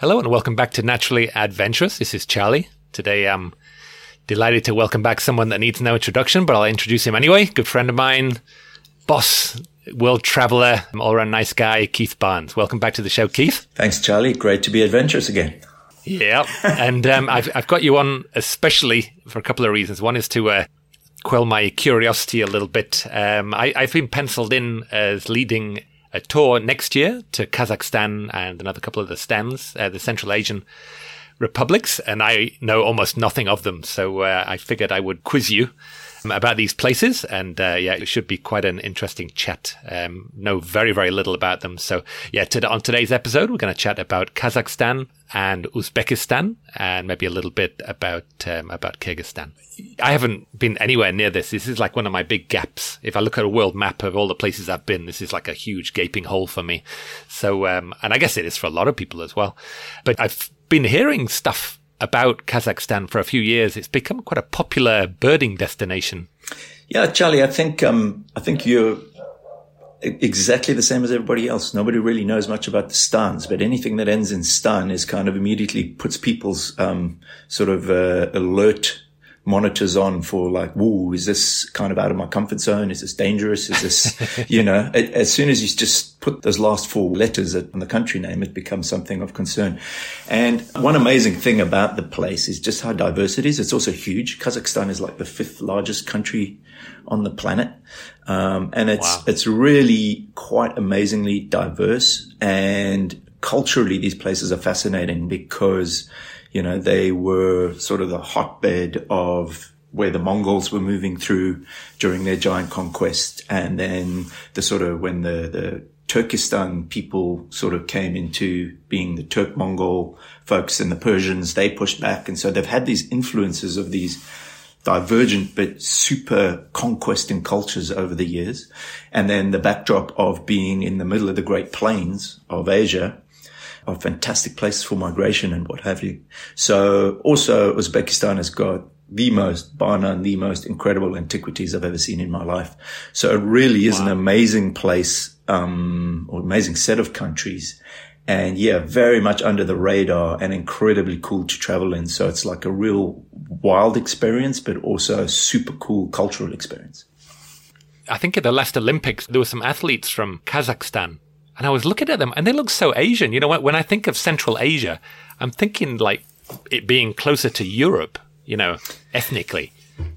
Hello and welcome back to Naturally Adventurous. This is Charlie. Today I'm delighted to welcome back someone that needs no introduction, but I'll introduce him anyway. Good friend of mine, boss, world traveler, all-around nice guy, Keith Barnes. Welcome back to the show, Keith. Thanks, Charlie. Great to be adventurous again. Yeah, and I've got you on especially for a couple of reasons. One is to quell my curiosity a little bit. I've been penciled in as leading a tour next year to Kazakhstan and another couple of the stands, the Central Asian republics, and I know almost nothing of them. So I figured I would quiz you about these places, and it should be quite an interesting chat. Know very, very little about them. So on today's episode, we're going to chat about Kazakhstan and Uzbekistan, and maybe a little bit about Kyrgyzstan. I haven't been anywhere near this. This is like one of my big gaps. If I look at a world map of all the places I've been, this is like a huge gaping hole for me. So, and I guess it is for a lot of people as well. But I've been hearing stuff about Kazakhstan for a few years. It's become quite a popular birding destination. Yeah, Charlie, I think you're exactly the same as everybody else. Nobody really knows much about the stans, but anything that ends in stan is kind of immediately puts people's alert monitors on for like, whoa, is this kind of out of my comfort zone? Is this dangerous? Is this, as soon as you just put those last four letters on the country name, it becomes something of concern. And one amazing thing about the place is just how diverse it is. It's also huge. Kazakhstan is like the fifth largest country on the planet. And it's really quite amazingly diverse. And culturally, these places are fascinating because, they were sort of the hotbed of where the Mongols were moving through during their giant conquest. And then when the Turkestan people sort of came into being the Turk-Mongol folks, and the Persians, they pushed back. And so they've had these influences of these divergent but super conquesting cultures over the years. And then the backdrop of being in the middle of the Great Plains of Asia are fantastic places for migration and what have you. So also Uzbekistan has got the most incredible antiquities I've ever seen in my life. So it really is an amazing place, or amazing set of countries. And very much under the radar and incredibly cool to travel in. So it's like a real wild experience, but also a super cool cultural experience. I think at the last Olympics, there were some athletes from Kazakhstan. And I was looking at them and they look so Asian. When I think of Central Asia, I'm thinking like it being closer to Europe, ethnically.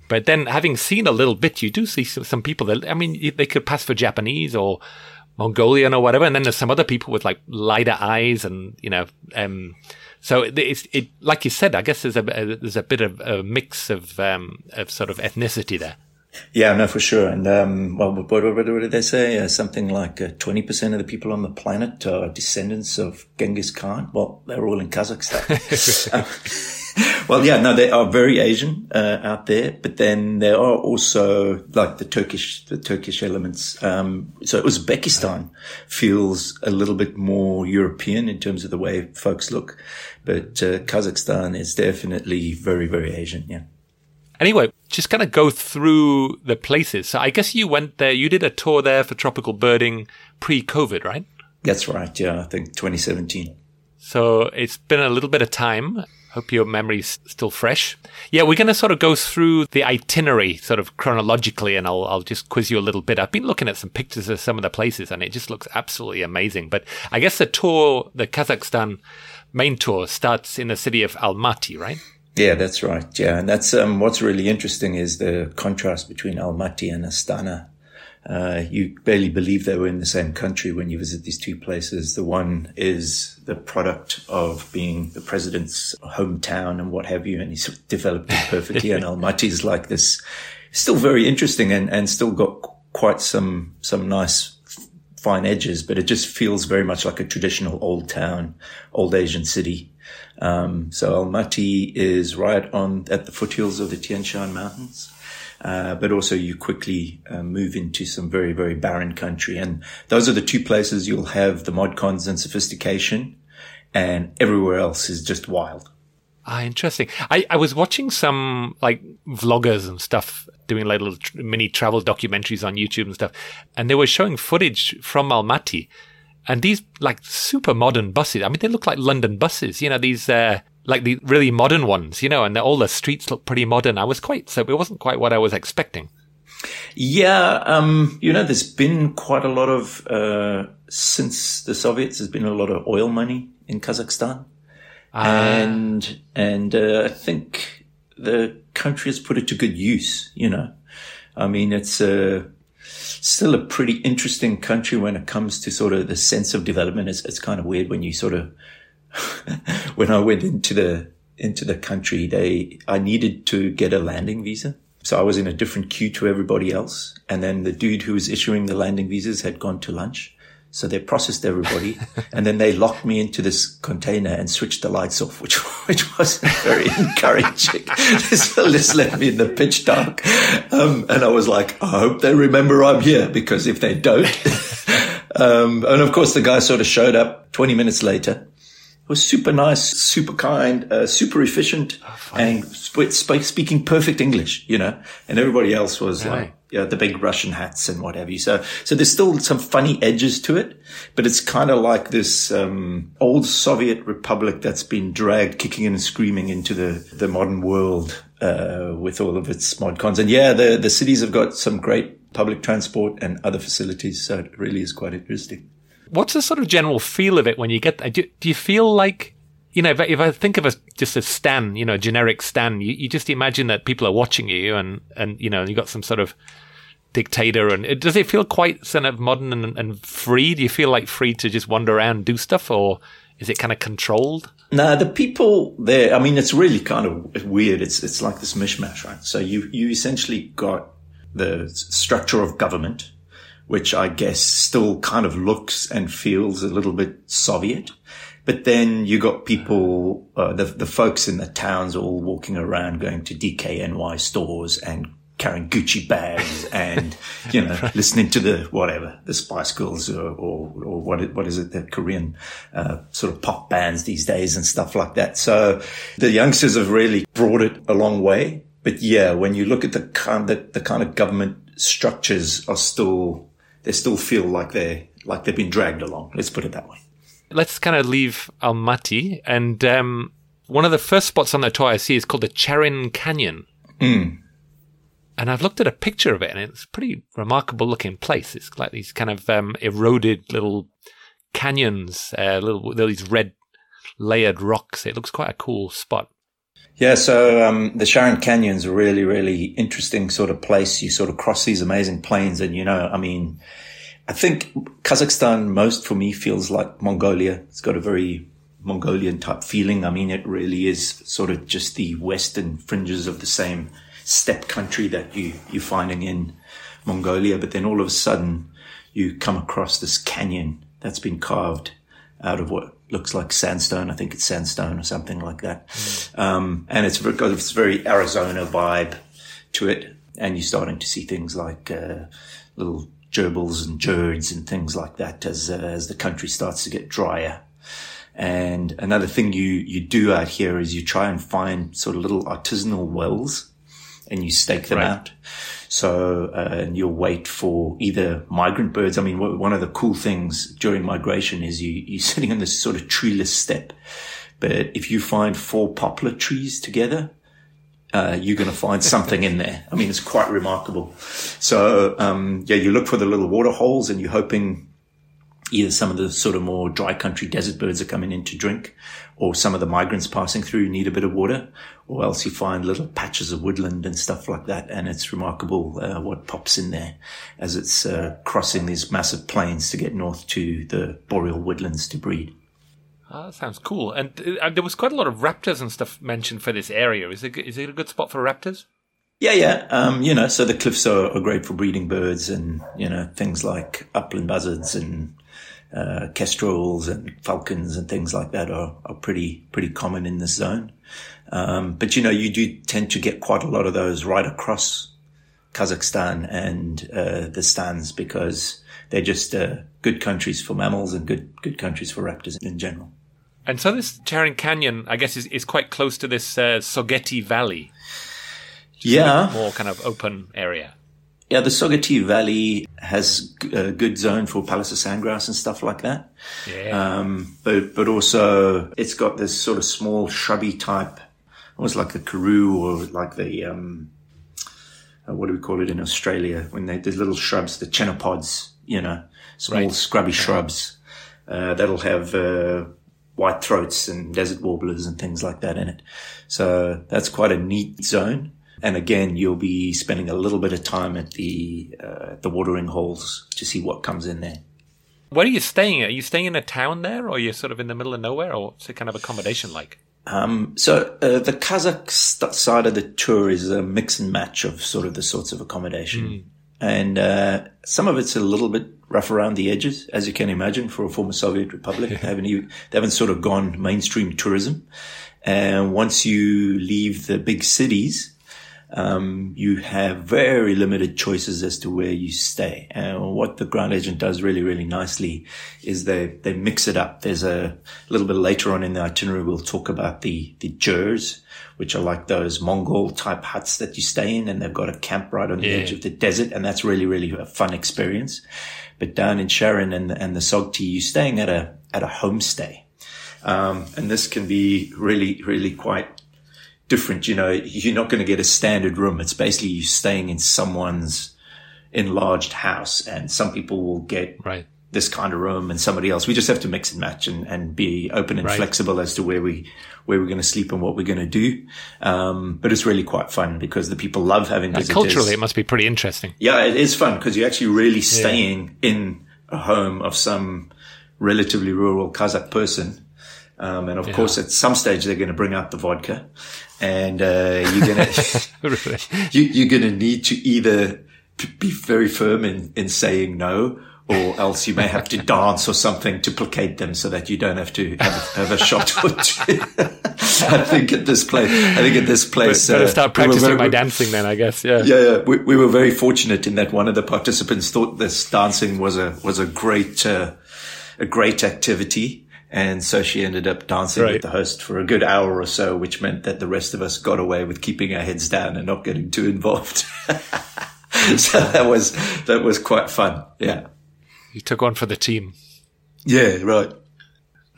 But then having seen a little bit, you do see some people that, they could pass for Japanese or Mongolian or whatever. And then there's some other people with like lighter eyes and, so it's like you said, I guess there's a bit of a mix of sort of ethnicity there. Yeah, no, for sure. And, what did they say? Something like 20% of the people on the planet are descendants of Genghis Khan. Well, they're all in Kazakhstan. They are very Asian, out there, but then there are also like the Turkish elements. So Uzbekistan feels a little bit more European in terms of the way folks look, but, Kazakhstan is definitely very, very Asian. Yeah. Anyway, just kind of go through the places. So I guess you went there, you did a tour there for Tropical Birding pre-COVID, right? That's right. Yeah, I think 2017. So it's been a little bit of time. Hope your memory's still fresh. Yeah, we're going to sort of go through the itinerary sort of chronologically, and I'll just quiz you a little bit. I've been looking at some pictures of some of the places, and it just looks absolutely amazing. But I guess the Kazakhstan main tour starts in the city of Almaty, right? Yeah, that's right. Yeah. And that's, what's really interesting is the contrast between Almaty and Astana. You barely believe they were in the same country when you visit these two places. The one is the product of being the president's hometown and what have you. And he's developed it perfectly. And Almaty is like this, still very interesting and still got quite some nice fine edges, but it just feels very much like a traditional old town, old Asian city. So Almaty is right at the foothills of the Tian Shan mountains. But also you quickly move into some very, very barren country. And those are the two places you'll have the mod cons and sophistication, and everywhere else is just wild. Ah, interesting. I was watching some like vloggers and stuff doing like little mini travel documentaries on YouTube and stuff. And they were showing footage from Almaty. And these like super modern buses, I mean, they look like London buses, you know, these like the really modern ones, you know, and all the streets look pretty modern. It wasn't quite what I was expecting. Yeah, you know, there's been quite a lot of, since the Soviets, there's been a lot of oil money in Kazakhstan. And I think the country has put it to good use, you know. I mean, it's still a pretty interesting country when it comes to sort of the sense of development. It's kind of weird when you sort of, when I went into the country, I needed to get a landing visa. So I was in a different queue to everybody else. And then the dude who was issuing the landing visas had gone to lunch. So they processed everybody and then they locked me into this container and switched the lights off, which wasn't very encouraging. So this left me in the pitch dark. And I was like, I hope they remember I'm here, because if they don't, and of course the guy sort of showed up 20 minutes later. It was super nice, super kind, super efficient, and speaking perfect English, you know, and everybody else was like, you know, the big Russian hats and what have you. So there's still some funny edges to it, but it's kind of like this old Soviet republic that's been dragged kicking and screaming into the modern world with all of its mod cons. And yeah, the cities have got some great public transport and other facilities, so it really is quite interesting. What's the sort of general feel of it when you get there? Do you feel like, you know, if I think of just a Stan, you know, a generic Stan, you just imagine that people are watching you and you know, you got some sort of dictator. And does it feel quite sort of modern and free? Do you feel like free to just wander around and do stuff, or is it kind of controlled? No, the people there, I mean, it's really kind of weird. It's like this mishmash, right? So you essentially got the structure of government, which I guess still kind of looks and feels a little bit Soviet. But then you got people, the folks in the towns all walking around going to DKNY stores and carrying Gucci bags and, you know, right, listening to the Spice Girls or what is it, the Korean, sort of pop bands these days and stuff like that. So the youngsters have really brought it a long way. But yeah, when you look at the kind of government structures are still, they still feel like they've been dragged along. Let's put it that way. Let's kind of leave Almaty. And one of the first spots on the tour I see is called the Charyn Canyon. Mm. And I've looked at a picture of it, and it's a pretty remarkable looking place. It's like these kind of eroded little canyons, these red layered rocks. It looks quite a cool spot. Yeah, so the Charyn Canyon's a really, really interesting sort of place. You sort of cross these amazing plains and, you know, I mean, I think Kazakhstan most for me feels like Mongolia. It's got a very Mongolian type feeling. I mean, it really is sort of just the western fringes of the same steppe country that you're finding in Mongolia. But then all of a sudden you come across this canyon that's been carved out of what looks like sandstone. I think it's sandstone or something like that. Mm. And it's got this very Arizona vibe to it. And you're starting to see things like little gerbils and gerds and things like that as the country starts to get drier. And another thing you do out here is you try and find sort of little artisanal wells and you stake them out. So, and you'll wait for either migrant birds. I mean, one of the cool things during migration is you're sitting on this sort of treeless steppe. But if you find 4 poplar trees together, you're going to find something in there. I mean, it's quite remarkable. So, yeah, you look for the little water holes and you're hoping either some of the sort of more dry country desert birds are coming in to drink, or some of the migrants passing through need a bit of water, or else you find little patches of woodland and stuff like that. And it's remarkable what pops in there as it's crossing these massive plains to get north to the boreal woodlands to breed. Oh, that sounds cool. And there was quite a lot of raptors and stuff mentioned for this area. Is it a good spot for raptors? Yeah. You know, so the cliffs are great for breeding birds and, you know, things like upland buzzards and kestrels and falcons and things like that are pretty common in this zone. But you know, you do tend to get quite a lot of those right across Kazakhstan and, the Stans, because they're just, good countries for mammals and good countries for raptors in general. And so this Charyn Canyon, I guess, is quite close to this, Sogeti Valley. Yeah. More kind of open area. Yeah, the Sogeti Valley has a good zone for Pallas's sandgrouse and stuff like that. Yeah. But also it's got this sort of small shrubby type, almost like the karoo or like the, what do we call it in Australia? When they, there's little shrubs, the chenopods, you know, small scrubby shrubs, that'll have, white throats and desert warblers and things like that in it. So that's quite a neat zone. And again, you'll be spending a little bit of time at the watering holes to see what comes in there. Where are you staying? Are you staying in a town there, or you're sort of in the middle of nowhere, or what's the kind of accommodation like? So the Kazakh side of the tour is a mix and match of sort of the sorts of accommodation. And some of it's a little bit rough around the edges, as you can imagine, for a former Soviet republic. They haven't sort of gone mainstream tourism. And once you leave the big cities, you have very limited choices as to where you stay. And what the ground agent does really, really nicely is they mix it up. There's a little bit later on in the itinerary, we'll talk about the jurs, which are like those Mongol type huts that you stay in, and they've got a camp right on the edge of the desert. And that's really, really a fun experience. But down in Charyn and the Sogti, you're staying at a homestay. And this can be really, really quite different. You know, you're not going to get a standard room. It's basically you staying in someone's enlarged house, and some people will get this kind of room and somebody else. We just have to mix and match and be open and flexible as to where we're going to sleep and what we're going to do. But it's really quite fun because the people love having visitors. Culturally, it must be pretty interesting. Yeah, it is fun because you're actually really staying in a home of some relatively rural Kazakh person. And of course, at some stage, they're going to bring out the vodka, and you're going to need to either be very firm in saying no, or else you may have to dance or something to placate them so that you don't have to have a shot or two. I think at this place. Better start practicing my dancing then, I guess. Yeah. We were very fortunate in that one of the participants thought this dancing was a great activity. And so she ended up dancing with the host for a good hour or so, which meant that the rest of us got away with keeping our heads down and not getting too involved. So that was quite fun. Yeah. You took one for the team. Yeah, right.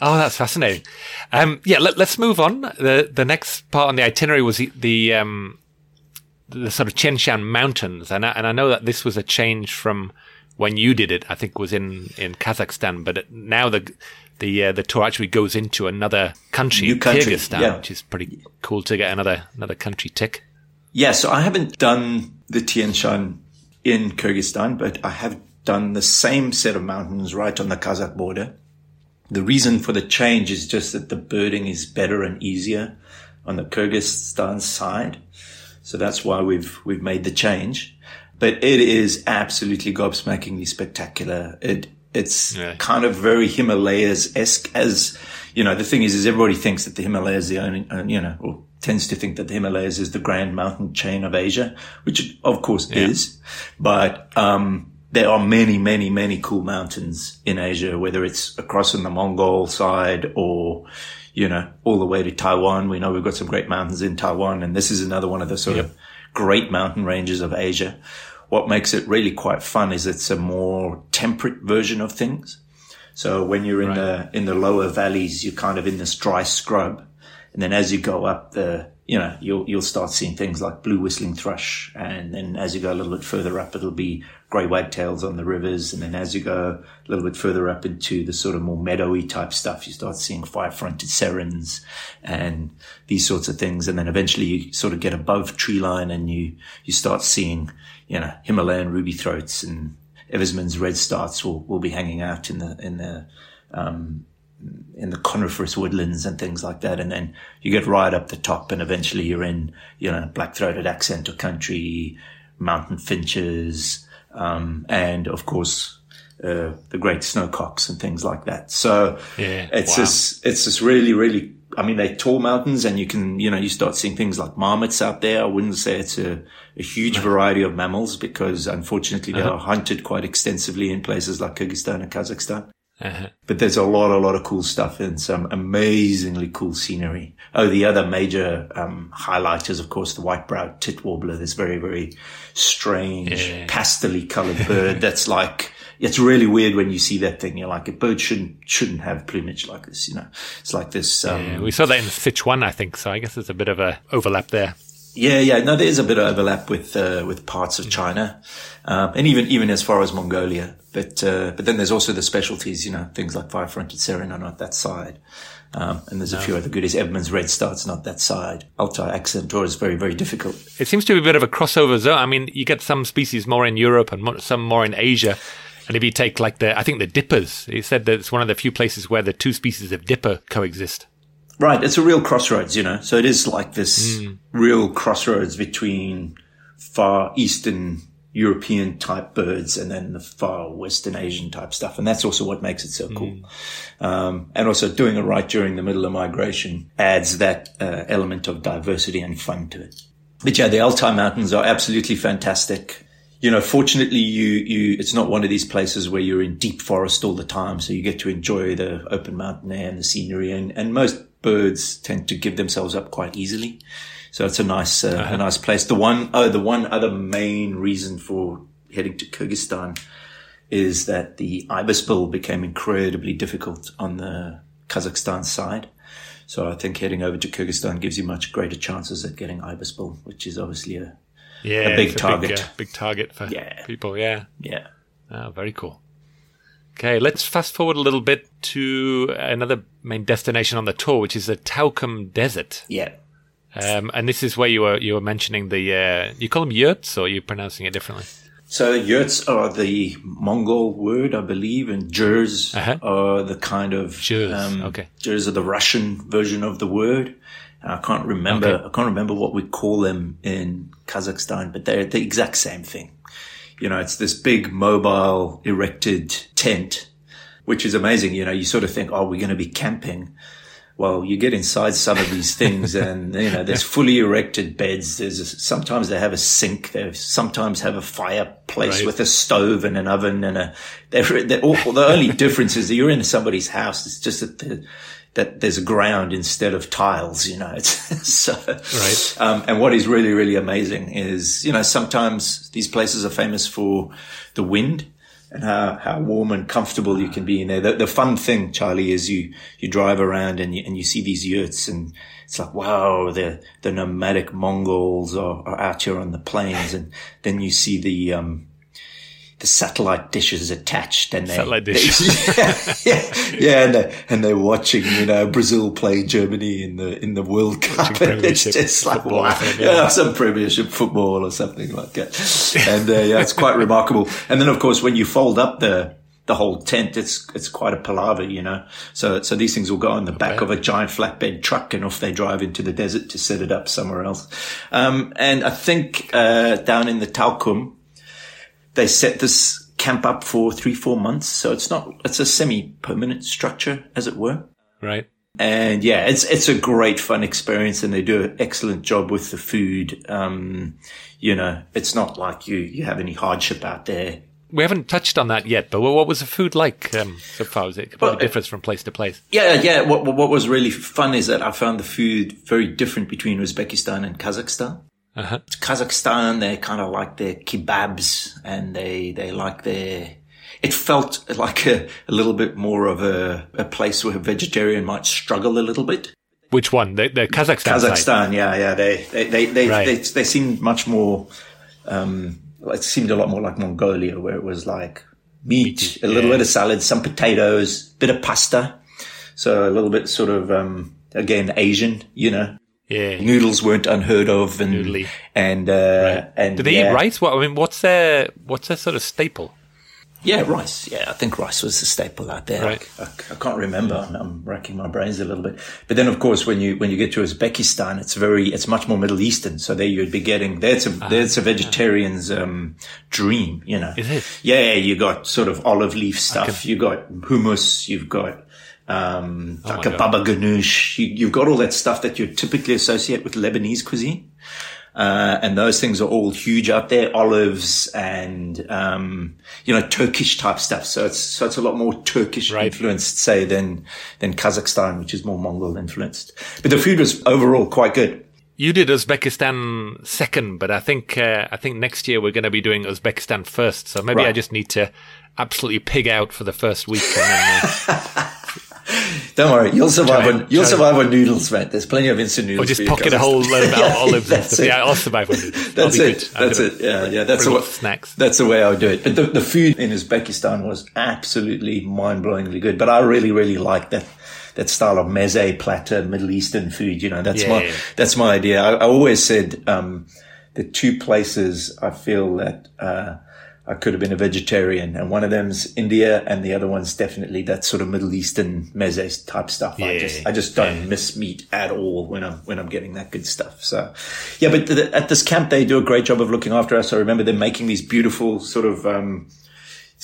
Oh, that's fascinating. Let's move on. The next part on the itinerary was the sort of Tian Shan Mountains. And I know that this was a change from when you did it, I think was in Kazakhstan, but now the tour actually goes into another country, Kyrgyzstan, which is pretty cool to get another country tick. Yeah, so I haven't done the Tian Shan in Kyrgyzstan, but I have done the same set of mountains right on the Kazakh border. The reason for the change is just that the birding is better and easier on the Kyrgyzstan side. So that's why we've made the change. But it is absolutely gobsmackingly spectacular. It's kind of very Himalayas-esque, as, you know, the thing is everybody thinks that the Himalayas the only, or tends to think that the Himalayas is the grand mountain chain of Asia, which of course is. But, there are many, many, many cool mountains in Asia, whether it's across on the Mongol side or, you know, all the way to Taiwan. We know we've got some great mountains in Taiwan, and this is another one of the sort of great mountain ranges of Asia. What makes it really quite fun is it's a more temperate version of things. So when you're in the lower valleys, you're kind of in this dry scrub. And then as you go up you'll start seeing things like blue whistling thrush. And then as you go a little bit further up, it'll be grey wagtails on the rivers. And then as you go a little bit further up into the sort of more meadowy type stuff, you start seeing fire-fronted serrans and these sorts of things. And then eventually you sort of get above tree line and you start seeing, you know, Himalayan ruby throats and Eversman's redstarts will be hanging out in the coniferous woodlands and things like that. And then you get right up the top and eventually you're in, you know, black throated accentor country, mountain finches, and of course, the great snowcocks and things like that. So it's just really, really, I mean, they're tall mountains and you can, you know, you start seeing things like marmots out there. I wouldn't say it's a huge variety of mammals because unfortunately they are hunted quite extensively in places like Kyrgyzstan and Kazakhstan. Uh-huh. But there's a lot of cool stuff and some amazingly cool scenery. Oh, the other major highlight is, of course, the white-browed tit warbler, this very, very strange, pastely coloured bird that's like, it's really weird when you see that thing. You're like, a bird shouldn't have plumage like this, you know. It's like this. We saw that in Sichuan, I think, so I guess there's a bit of a overlap there. Yeah. No, there is a bit of overlap with parts of China, and even as far as Mongolia. But then there's also the specialties, you know, things like five-fronted serin are not that side. And there's a few other goodies. Eversman's redstart's not that side. Altai accentor is very, very difficult. It seems to be a bit of a crossover zone. I mean, you get some species more in Europe and some more in Asia. And if you take like the dippers, he said that it's one of the few places where the two species of dipper coexist. Right, it's a real crossroads, you know. So it is like this real crossroads between far Eastern European type birds and then the far Western Asian type stuff. And that's also what makes it so cool. And also doing it right during the middle of migration adds that element of diversity and fun to it. But yeah, the Altai Mountains are absolutely fantastic. You know, fortunately, it's not one of these places where you're in deep forest all the time. So you get to enjoy the open mountain air and the scenery, and most birds tend to give themselves up quite easily. So it's a nice place. The one other main reason for heading to Kyrgyzstan is that the Ibisbill became incredibly difficult on the Kazakhstan side. So I think heading over to Kyrgyzstan gives you much greater chances at getting Ibisbill, which is obviously a big target. Big target for people, Yeah. Oh, very cool. Okay, let's fast forward a little bit to another main destination on the tour, which is the Taukum Desert. Yeah. And this is where you were mentioning the you call them yurts, or are you pronouncing it differently? So yurts are the Mongol word, I believe, and jurs are the kind of jurs. Jurs are the Russian version of the word. I can't remember what we call them in Kazakhstan, but they're the exact same thing. You know, it's this big mobile erected tent, which is amazing. You know, you sort of think, oh, we're going to be camping. Well, you get inside some of these things and, you know, there's fully erected beds. Sometimes they have a sink. They sometimes have a fireplace with a stove and an oven and they're awful. The only difference is that you're in somebody's house. It's just that there's a ground instead of tiles, you know. And what is really, really amazing is, you know, sometimes these places are famous for the wind and how warm and comfortable you can be in there. The fun thing, Charlie, is you drive around and you see these yurts and it's like, wow, the nomadic Mongols are out here on the plains. And then you see the satellite dishes attached and and they're watching, you know, Brazil play Germany in the World Cup. It's just like, wow, some premiership football or something like that. And it's quite remarkable. And then of course, when you fold up the whole tent, it's quite a palaver, you know. So these things will go on the back of a giant flatbed truck and off they drive into the desert to set it up somewhere else. And I think, down in the Taukum, they set this camp up for 3-4 months. So it's a semi-permanent structure, as it were. Right. And yeah, it's a great fun experience and they do an excellent job with the food. You know, it's not like you have any hardship out there. We haven't touched on that yet, but what was the food like so far? It differs from place to place. Yeah. What was really fun is that I found the food very different between Uzbekistan and Kazakhstan. Uh-huh. Kazakhstan, they kind of like their kebabs and they like their, it felt like a little bit more of a place where a vegetarian might struggle a little bit. Which one? The Kazakhstan. Kazakhstan, yeah. They seemed much more, it seemed a lot more like Mongolia where it was like meat, a little bit of salad, some potatoes, bit of pasta. So a little bit sort of, again, Asian, you know. Yeah. Noodles weren't unheard of, and noodly. And do they eat rice? What's their sort of staple? Yeah, rice. Yeah, I think rice was the staple out there. Right. I can't remember. I'm racking my brains a little bit. But then, of course, when you get to Uzbekistan, it's much more Middle Eastern. So there you'd be getting that's a vegetarian's dream, you know. Is it? Yeah, you got sort of olive leaf stuff. You got hummus. You've got. Like a baba ganoush, you've got all that stuff that you typically associate with Lebanese cuisine. And those things are all huge up there, olives and, Turkish type stuff. So it's a lot more Turkish influenced, say, than Kazakhstan, which is more Mongol influenced. But the food was overall quite good. You did Uzbekistan second, but I think next year we're going to be doing Uzbekistan first. So maybe I just need to absolutely pig out for the first week. And then, Don't worry, you'll survive on noodles, man. There's plenty of instant noodles. Or just pocket a whole load of olives. I'll survive on noodles. That's it. Yeah. That's the snacks. That's the way I would do it. But the food in Uzbekistan was absolutely mind-blowingly good. But I really, really liked that style of meze platter, Middle Eastern food. That's my idea. I always said the two places I feel that I could have been a vegetarian, and one of them's India and the other one's definitely that sort of Middle Eastern meze type stuff. Yeah, I just don't miss meat at all when I'm getting that good stuff. So yeah, but at this camp, they do a great job of looking after us. I remember them making these beautiful sort of,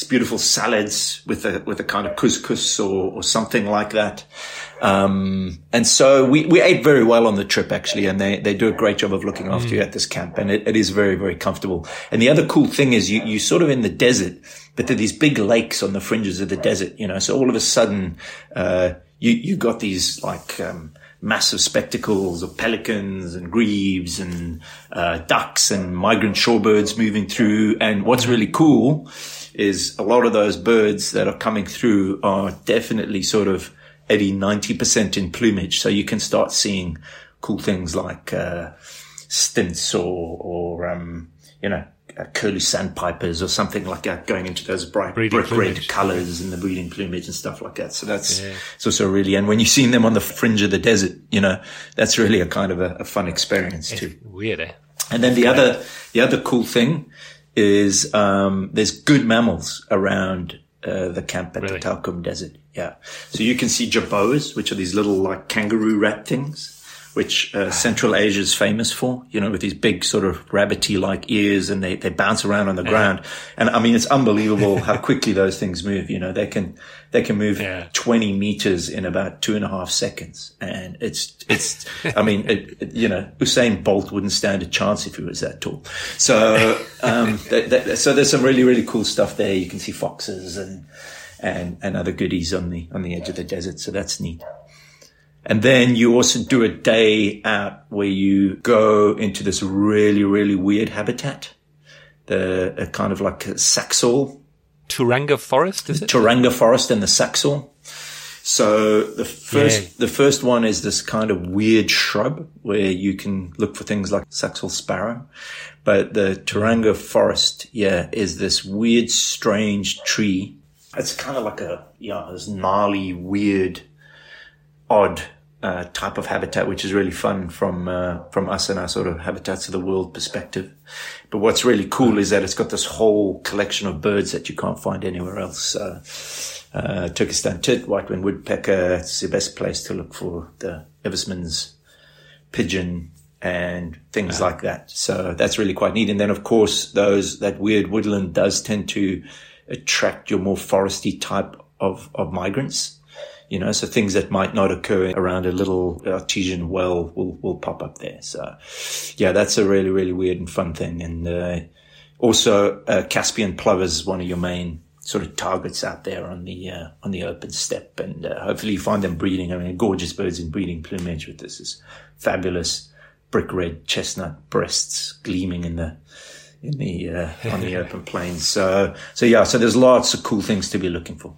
beautiful salads with a kind of couscous or something like that. And so we ate very well on the trip, actually, and they do a great job of looking after you at this camp, and it is very, very comfortable. And the other cool thing is you sort of in the desert, but there are these big lakes on the fringes of the desert, so all of a sudden, you got these like, massive spectacles of pelicans and grebes and, ducks and migrant shorebirds moving through. And what's really cool is a lot of those birds that are coming through are definitely sort of 80-90% in plumage, so you can start seeing cool things like stints or curlew sandpipers or something like that going into those bright red colors and the breeding plumage and stuff like that. So it's also really, and when you've seen them on the fringe of the desert, that's really a kind of a fun experience too. It's weird, eh? And then the other cool thing is there's good mammals around the camp at the Taukum Desert. Yeah. So you can see jaboas, which are these little like kangaroo rat things, which Central Asia is famous for, with these big sort of rabbity-like ears, and they bounce around on the ground. And I mean, it's unbelievable how quickly those things move. They can move 20 meters in about 2.5 seconds. And it's, I mean, Usain Bolt wouldn't stand a chance if he was that tall. So, so there's some really, really cool stuff there. You can see foxes and other goodies on the edge of the desert. So that's neat. And then you also do a day out where you go into this really, really weird habitat, a kind of like a saxaul. Turanga forest, is it? Turanga forest and the saxaul. So the first one is this kind of weird shrub where you can look for things like saxaul sparrow. But the Turanga forest, is this weird, strange tree. It's kind of like this gnarly, weird, odd type of habitat, which is really fun from us and our sort of habitats of the world perspective. But what's really cool is that it's got this whole collection of birds that you can't find anywhere else. Turkestan tit, white-winged woodpecker. It's the best place to look for the Eversman's pigeon and things like that. So that's really quite neat. And then, of course, that weird woodland does tend to attract your more foresty type of migrants. So things that might not occur around a little artesian well will pop up there. So, that's a really, really weird and fun thing. And also Caspian plovers is one of your main sort of targets out there on the open steppe. And hopefully you find them breeding. I mean, gorgeous birds in breeding plumage with this fabulous brick red chestnut breasts gleaming in the on the open plains. So there's lots of cool things to be looking for.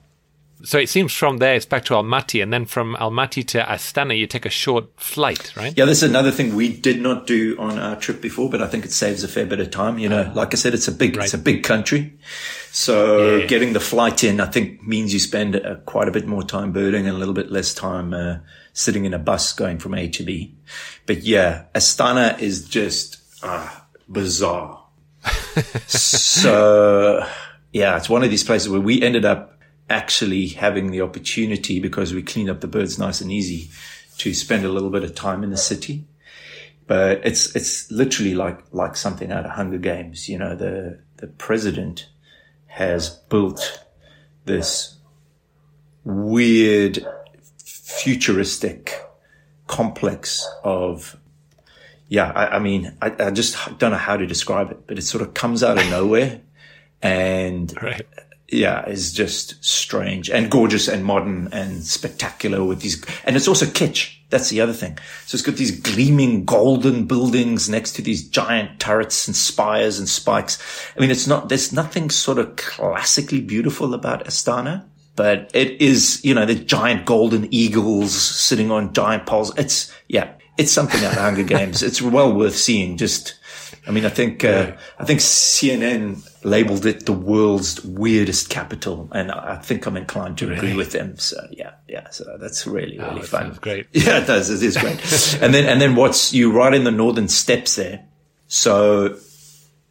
So it seems from there it's back to Almaty, and then from Almaty to Astana you take a short flight, right? Yeah, this is another thing we did not do on our trip before, but I think it saves a fair bit of time. Like I said, it's a big country. So getting the flight in, I think, means you spend quite a bit more time birding and a little bit less time sitting in a bus going from A to B. But yeah, Astana is just bizarre. So yeah, it's one of these places where we ended up actually having the opportunity, because we clean up the birds nice and easy, to spend a little bit of time in the city. But it's literally like something out of Hunger Games. The president has built this weird futuristic complex of yeah, I mean, I just don't know how to describe it, but it sort of comes out of nowhere and right. Yeah, is just strange and gorgeous and modern and spectacular with these, and it's also kitsch. That's the other thing. So it's got these gleaming golden buildings next to these giant turrets and spires and spikes. I mean, there's nothing sort of classically beautiful about Astana, but it is, you know, the giant golden eagles sitting on giant poles. It's something out of Hunger Games. It's well worth seeing. I think CNN labeled it the world's weirdest capital, and I think I'm inclined to agree with them. So yeah. So that's really fun. Sounds great. Yeah, it does. It is great. and then what's you right in the northern steppes there, so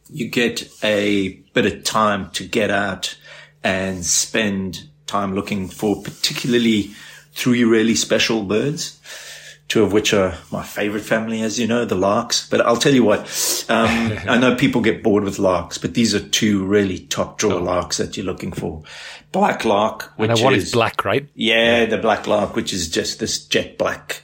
you get a bit of time to get out and spend time looking for particularly three really special birds. Two of which are my favorite family, as you know, the larks. But I'll tell you what, I know people get bored with larks, but these are two really top drawer larks that you're looking for. Black lark, which is... And one is black, right? Yeah, the black lark, which is just this jet black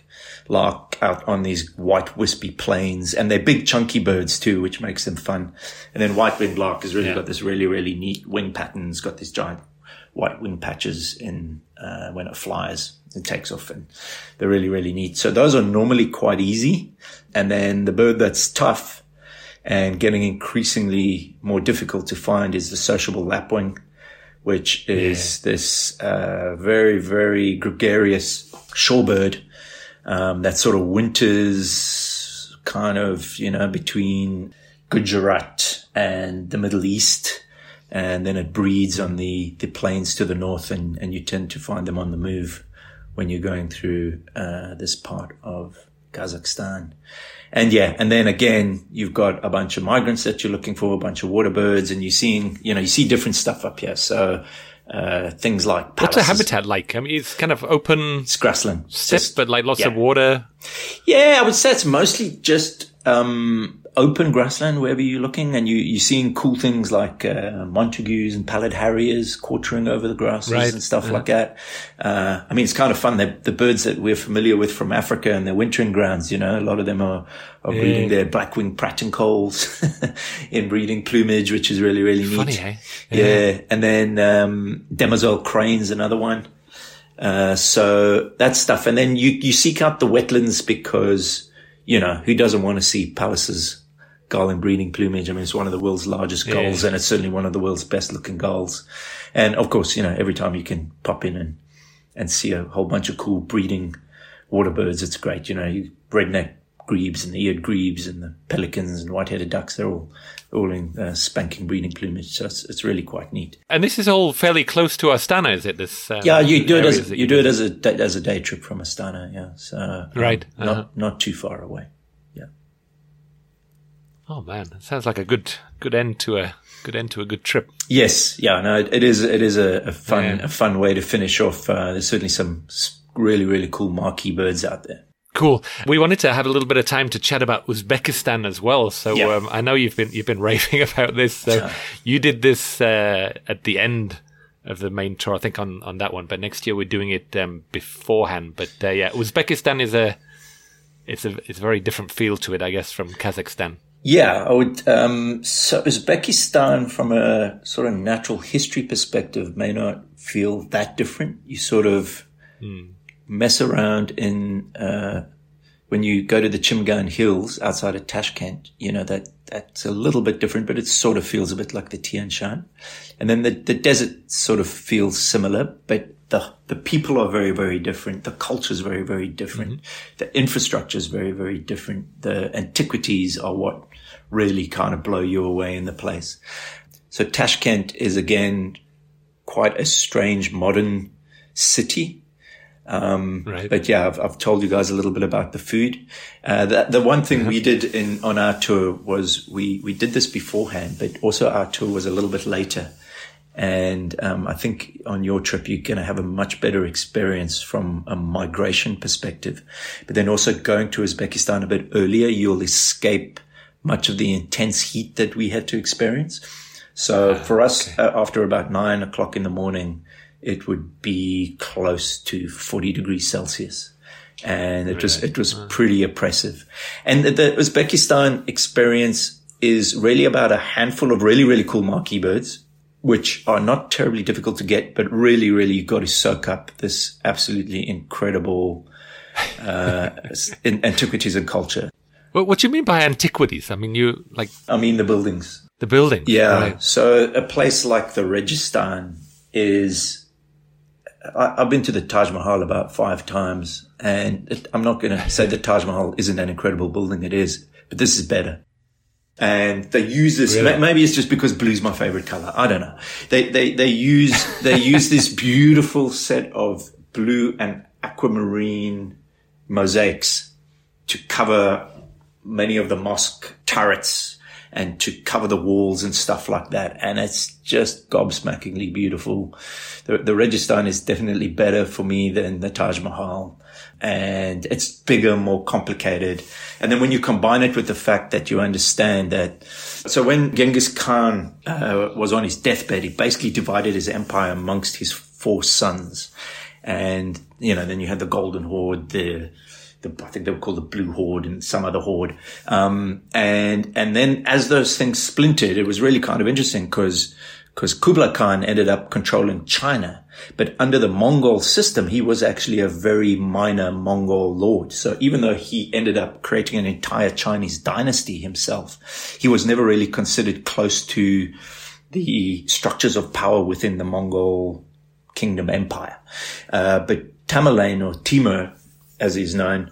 lark out on these white wispy plains. And they're big chunky birds too, which makes them fun. And then white-winged lark has really got this really, really neat wing pattern. It's got these giant white wing patches in when it flies. It takes off, and they're really, really neat. So those are normally quite easy. And then the bird that's tough and getting increasingly more difficult to find is the sociable lapwing, which is this very, very gregarious shorebird that sort of winters kind of, you know, between Gujarat and the Middle East. And then it breeds on the plains to the north, and you tend to find them on the move when you're going through this part of Kazakhstan. And then again, you've got a bunch of migrants that you're looking for, a bunch of water birds, and you see different stuff up here. So things like Pallas's. What's the habitat like? I mean, it's kind of open. It's grassland. Steppe, but like lots of water. Yeah, I would say it's mostly just open grassland wherever you're looking, and you're seeing cool things like Montagues and pallid harriers quartering over the grasses and stuff like that. I mean, it's kind of fun. The birds that we're familiar with from Africa and their wintering grounds, you know, a lot of them are breeding their black-winged pratincoles in breeding plumage, which is really, really neat. Funny, eh? Yeah. And then demoiselle crane's another one. So that's stuff. And then you seek out the wetlands because, you know, who doesn't want to see Pallas's gull in breeding plumage? I mean, it's one of the world's largest gulls, and it's certainly one of the world's best looking gulls. And of course, you know, every time you can pop in and see a whole bunch of cool breeding water birds, it's great. You know, redneck grebes and the eared grebes and the pelicans and white-headed ducks, they're all in spanking breeding plumage. So it's really quite neat. And this is all fairly close to Astana, is it? This you do it as a day trip from Astana, yeah. So right, not too far away. Yeah. Oh man, that sounds like a good end to a good trip. Yes, yeah, no, it is a fun way to finish off. There's certainly some really, really cool marquee birds out there. Cool. We wanted to have a little bit of time to chat about Uzbekistan as well. So I know you've been raving about this. So you did this at the end of the main tour, I think, on that one. But next year we're doing it beforehand. But Uzbekistan is a very different feel to it, I guess, from Kazakhstan. Yeah, I would. So Uzbekistan, from a sort of natural history perspective, may not feel that different. You sort of mess around in when you go to the Chimgan Hills outside of Tashkent, you know, that's a little bit different, but it sort of feels a bit like the Tian Shan. And then the desert sort of feels similar, but the people are very, very different. The culture is very, very different. Mm-hmm. The infrastructure is very, very different. The antiquities are what really kind of blow you away in the place. So Tashkent is, again, quite a strange modern city. But yeah, I've told you guys a little bit about the food. The one thing we did on our tour was we did this beforehand, but also our tour was a little bit later. And, I think on your trip, you're going to have a much better experience from a migration perspective. But then also going to Uzbekistan a bit earlier, you'll escape much of the intense heat that we had to experience. So for us, after about 9:00 in the morning, it would be close to 40 degrees Celsius. And it was pretty oppressive. And the Uzbekistan experience is really about a handful of really, really cool marquee birds, which are not terribly difficult to get, but really, really you've got to soak up this absolutely incredible antiquities and culture. Well, what do you mean by antiquities? I mean, the buildings. The buildings. Yeah. Right. So a place like the Registan is... I've been to the Taj Mahal about 5 times, and I'm not going to say the Taj Mahal isn't an incredible building. It is, but this is better. And they use this. Really? Maybe it's just because blue's my favorite color. I don't know. They use this beautiful set of blue and aquamarine mosaics to cover many of the mosque turrets and to cover the walls and stuff like that. And it's just gobsmackingly beautiful. The Registan is definitely better for me than the Taj Mahal. And it's bigger, more complicated. And then when you combine it with the fact that you understand that... So when Genghis Khan was on his deathbed, he basically divided his empire amongst his 4 sons. And, then you had the Golden Horde, I think they were called the Blue Horde and some other horde. And then as those things splintered, it was really kind of interesting because Kublai Khan ended up controlling China. But under the Mongol system, he was actually a very minor Mongol lord. So even though he ended up creating an entire Chinese dynasty himself, he was never really considered close to the structures of power within the Mongol kingdom empire. But Tamerlane, or Timur, as he's known,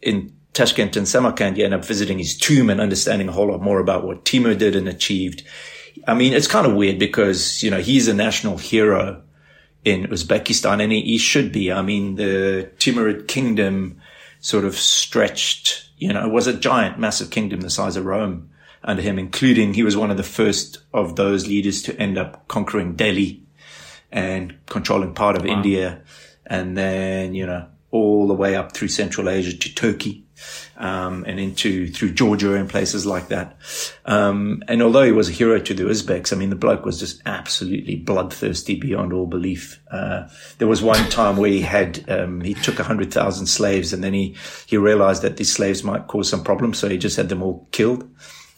in Tashkent and Samarkand, you end up visiting his tomb and understanding a whole lot more about what Timur did and achieved. I mean, it's kind of weird because, he's a national hero in Uzbekistan, and he should be. I mean, the Timurid kingdom sort of stretched, it was a giant, massive kingdom the size of Rome under him, including he was one of the first of those leaders to end up conquering Delhi and controlling part of India. And then, all the way up through Central Asia to Turkey, and through Georgia and places like that. And although he was a hero to the Uzbeks, I mean, the bloke was just absolutely bloodthirsty beyond all belief. There was one time where he had, he took 100,000 slaves, and then he realized that these slaves might cause some problems. So he just had them all killed.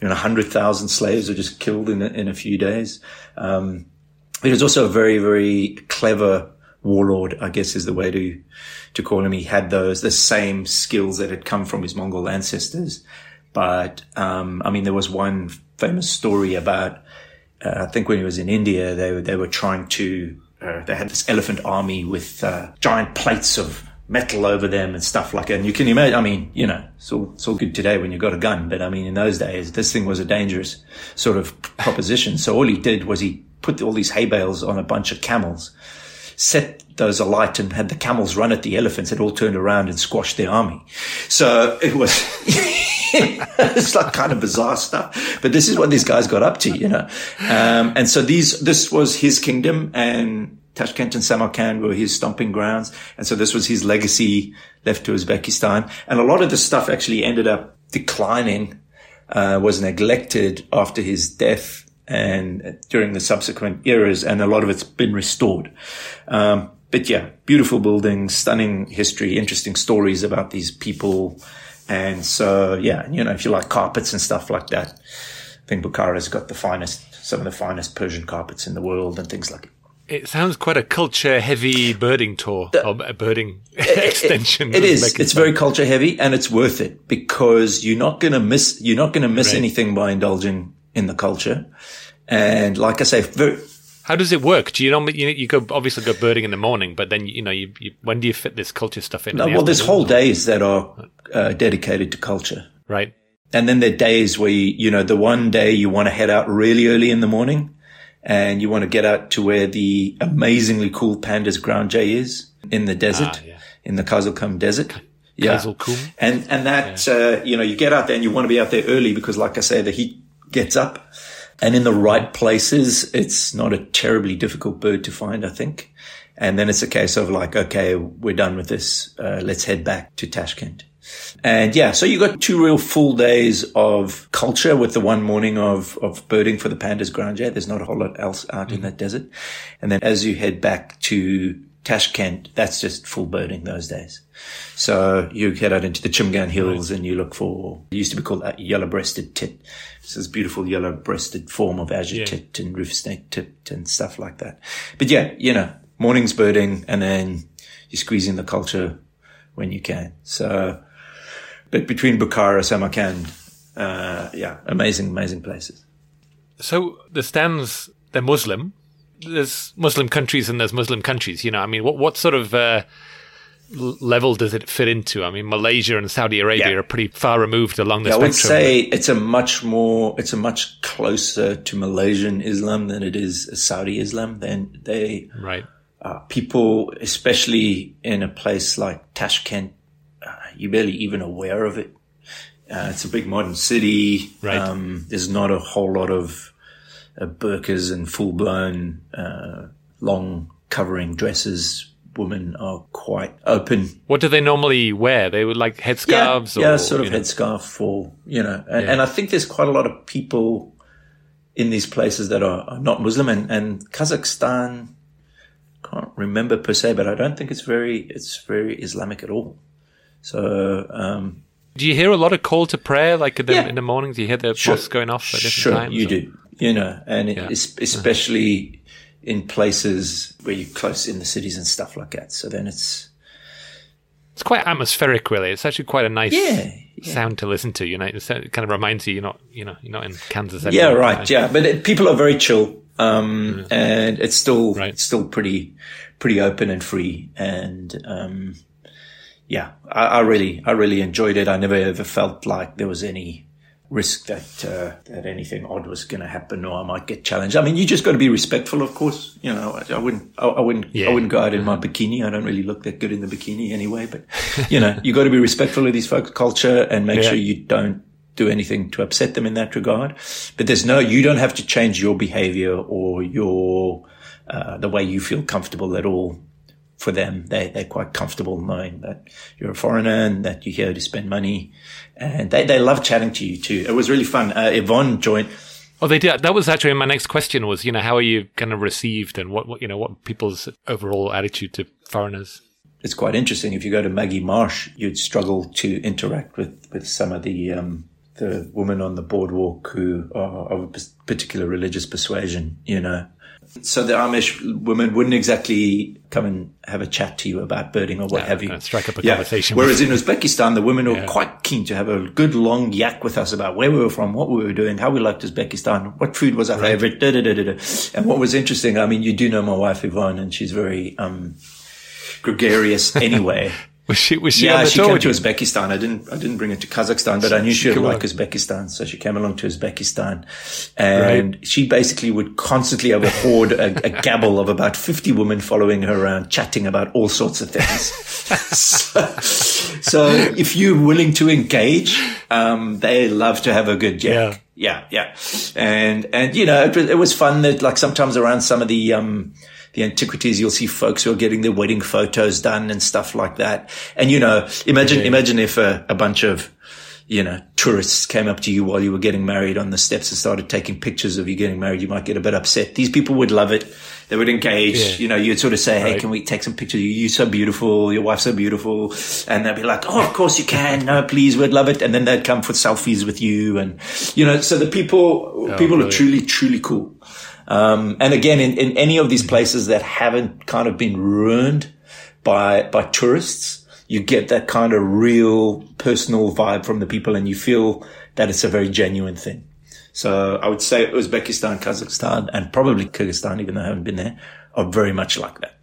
100,000 slaves were just killed in a few days. He was also a very, very clever warlord, I guess is the way to call him. He had the same skills that had come from his Mongol ancestors. But, there was one famous story about, I think when he was in India, they were trying to, they had this elephant army with, giant plates of metal over them and stuff like that. And you can imagine, it's all good today when you've got a gun. But I mean, in those days, this thing was a dangerous sort of proposition. So all he did was he put all these hay bales on a bunch of camels, set those alight, and had the camels run at the elephants. It all turned around and squashed their army. So it was it's like kind of bizarre stuff, but this is what these guys got up to, and so this was his kingdom, and Tashkent and Samarkand were his stomping grounds. And so this was his legacy left to Uzbekistan, and a lot of this stuff actually ended up declining, was neglected after his death and during the subsequent eras, and a lot of it's been restored. But yeah, beautiful buildings, stunning history, interesting stories about these people. And so, yeah, if you like carpets and stuff like that, I think Bukhara's got some of the finest Persian carpets in the world and things like it. It sounds quite a culture-heavy birding tour, extension. It is. It's very culture-heavy, and it's worth it because you're not going to miss anything by indulging in the culture. And like I say, how does it work? Do you know, you obviously go birding in the morning, but then you when do you fit this culture stuff in? No, well, there's whole days that are dedicated to culture, right? And then there are days where the one day you want to head out really early in the morning, and you want to get out to where the amazingly cool Pander's Ground-Jay is in the desert, in the Kyrgyzstan desert. Yeah, and that you get out there and you want to be out there early because, like I say, the heat gets up, and in the right places, it's not a terribly difficult bird to find, I think. And then it's a case of like, okay, we're done with this. Let's head back to Tashkent. And yeah, so you got 2 real full days of culture with the one morning of birding for the Pander's Ground-Jay. There's not a whole lot else out in that desert. And then as you head back to Tashkent, that's just full birding those days. So you head out into the Chimgan Hills and you look for, it used to be called yellow-breasted tit. It's this beautiful yellow-breasted form of azure tit and roof snake tit and stuff like that. But yeah, you know, morning's birding and then you squeeze in the culture when you can. So, but between Bukhara, Samarkand, amazing, amazing places. So the stands, they're Muslim. There's Muslim countries and there's Muslim countries, you know. I mean, what sort of level does it fit into? I mean, Malaysia and Saudi Arabia are pretty far removed along the spectrum. I would say it's a much closer to Malaysian Islam than it is Saudi Islam. Then they people, especially in a place like Tashkent, you're barely even aware of it. It's a big modern city. Right. There's not a whole lot of burqas and full-blown, long covering dresses. Women are quite open. What do they normally wear? They would like headscarves? Yeah, sort of headscarf or, you know. And I think there's quite a lot of people in these places that are not Muslim. And Kazakhstan, can't remember per se, but I don't think it's very Islamic at all. So, do you hear a lot of call to prayer, like in the mornings? Do you hear the mosque going off at different times? Sure, you do. You know, and especially in places where you're close in the cities and stuff like that. So then it's quite atmospheric, really. It's actually quite a nice sound to listen to. You know, it kind of reminds you're not in Kansas anymore. Yeah, right. Yeah, but people are very chill, and it's still pretty open and free, and I really enjoyed it. I never ever felt like there was any risk that anything odd was going to happen, or I might get challenged. I mean, you just got to be respectful, of course. You know, I wouldn't go out in my bikini. I don't really look that good in the bikini anyway. But you know, you got to be respectful of these folk culture and make sure you don't do anything to upset them in that regard. But you don't have to change your behavior or your the way you feel comfortable at all. For them, they're quite comfortable knowing that you're a foreigner and that you're here to spend money. And they love chatting to you too. It was really fun. Yvonne joined. Oh, they did. That was actually my next question was, you know, how are you kind of received and what people's overall attitude to foreigners? It's quite interesting. If you go to Maggie Marsh, you'd struggle to interact with some of the women on the boardwalk who are of a particular religious persuasion, you know. So the Amish women wouldn't exactly come and have a chat to you about birding or what have you. Strike up a conversation. Whereas in Uzbekistan, the women were quite keen to have a good long yak with us about where we were from, what we were doing, how we liked Uzbekistan, what food was our favorite, And what was interesting, I mean, you do know my wife, Yvonne, and she's very gregarious anyway. Was she on the tour? Yeah, she came to Uzbekistan. I didn't bring her to Kazakhstan, but I knew she would like Uzbekistan, so she came along to Uzbekistan. And she basically would constantly have a horde, a gabble of about 50 women following her around, chatting about all sorts of things. so if you're willing to engage, they love to have a good yak. Yeah. And you know, it was fun that like sometimes around some of the antiquities, you'll see folks who are getting their wedding photos done and stuff like that. And, you know, imagine if a bunch of, you know, tourists came up to you while you were getting married on the steps and started taking pictures of you getting married, you might get a bit upset. These people would love it. They would engage. Yeah. You know, you'd sort of say, hey, can we take some pictures of you? You're so beautiful. Your wife's so beautiful. And they'd be like, oh, of course you can. No, please. We'd love it. And then they'd come for selfies with you. And, you know, so the people are truly, truly cool. And again, in any of these places that haven't kind of been ruined by tourists, you get that kind of real personal vibe from the people and you feel that it's a very genuine thing. So I would say Uzbekistan, Kazakhstan, and probably Kyrgyzstan, even though I haven't been there, are very much like that.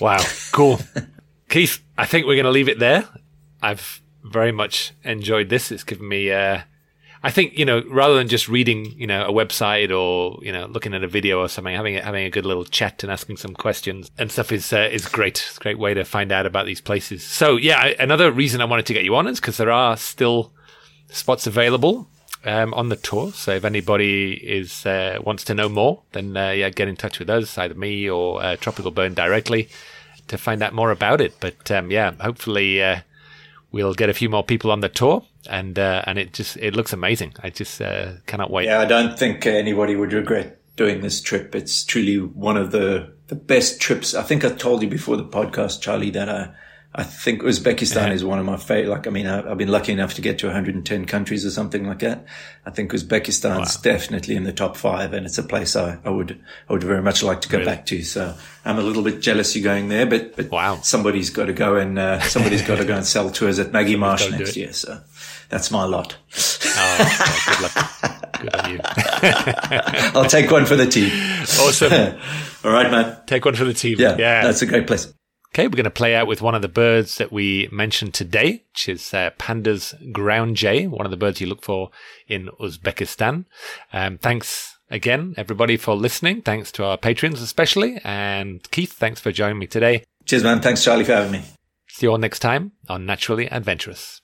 Wow. Cool. Keith, I think we're going to leave it there. I've very much enjoyed this. It's given me, I think, you know, rather than just reading, you know, a website or, you know, looking at a video or something, having a good little chat and asking some questions and stuff is great. It's a great way to find out about these places. So, another reason I wanted to get you on is because there are still spots available on the tour. So if anybody wants to know more, then get in touch with us, either me or Tropical Burn directly to find out more about it. But hopefully we'll get a few more people on the tour. And it looks amazing. I just cannot wait. Yeah, I don't think anybody would regret doing this trip. It's truly one of the best trips. I think I told you before the podcast, Charlie, that I think Uzbekistan is one of my favorite. Like, I mean, I've been lucky enough to get to 110 countries or something like that. I think Uzbekistan's definitely in the top 5, and it's a place I would very much like to go back to. So I'm a little bit jealous you're going there, but somebody's got to go and, sell tours at Maggie Marsh next year. So that's my lot. Oh, good luck. Good on you. I'll take one for the team. Awesome. All right, man. Take one for the team. Yeah. That's a great place. Okay, we're going to play out with one of the birds that we mentioned today, which is Pander's Ground-Jay, one of the birds you look for in Uzbekistan. Thanks again, everybody, for listening. Thanks to our patrons especially. And Keith, thanks for joining me today. Cheers, man. Thanks, Charlie, for having me. See you all next time on Naturally Adventurous.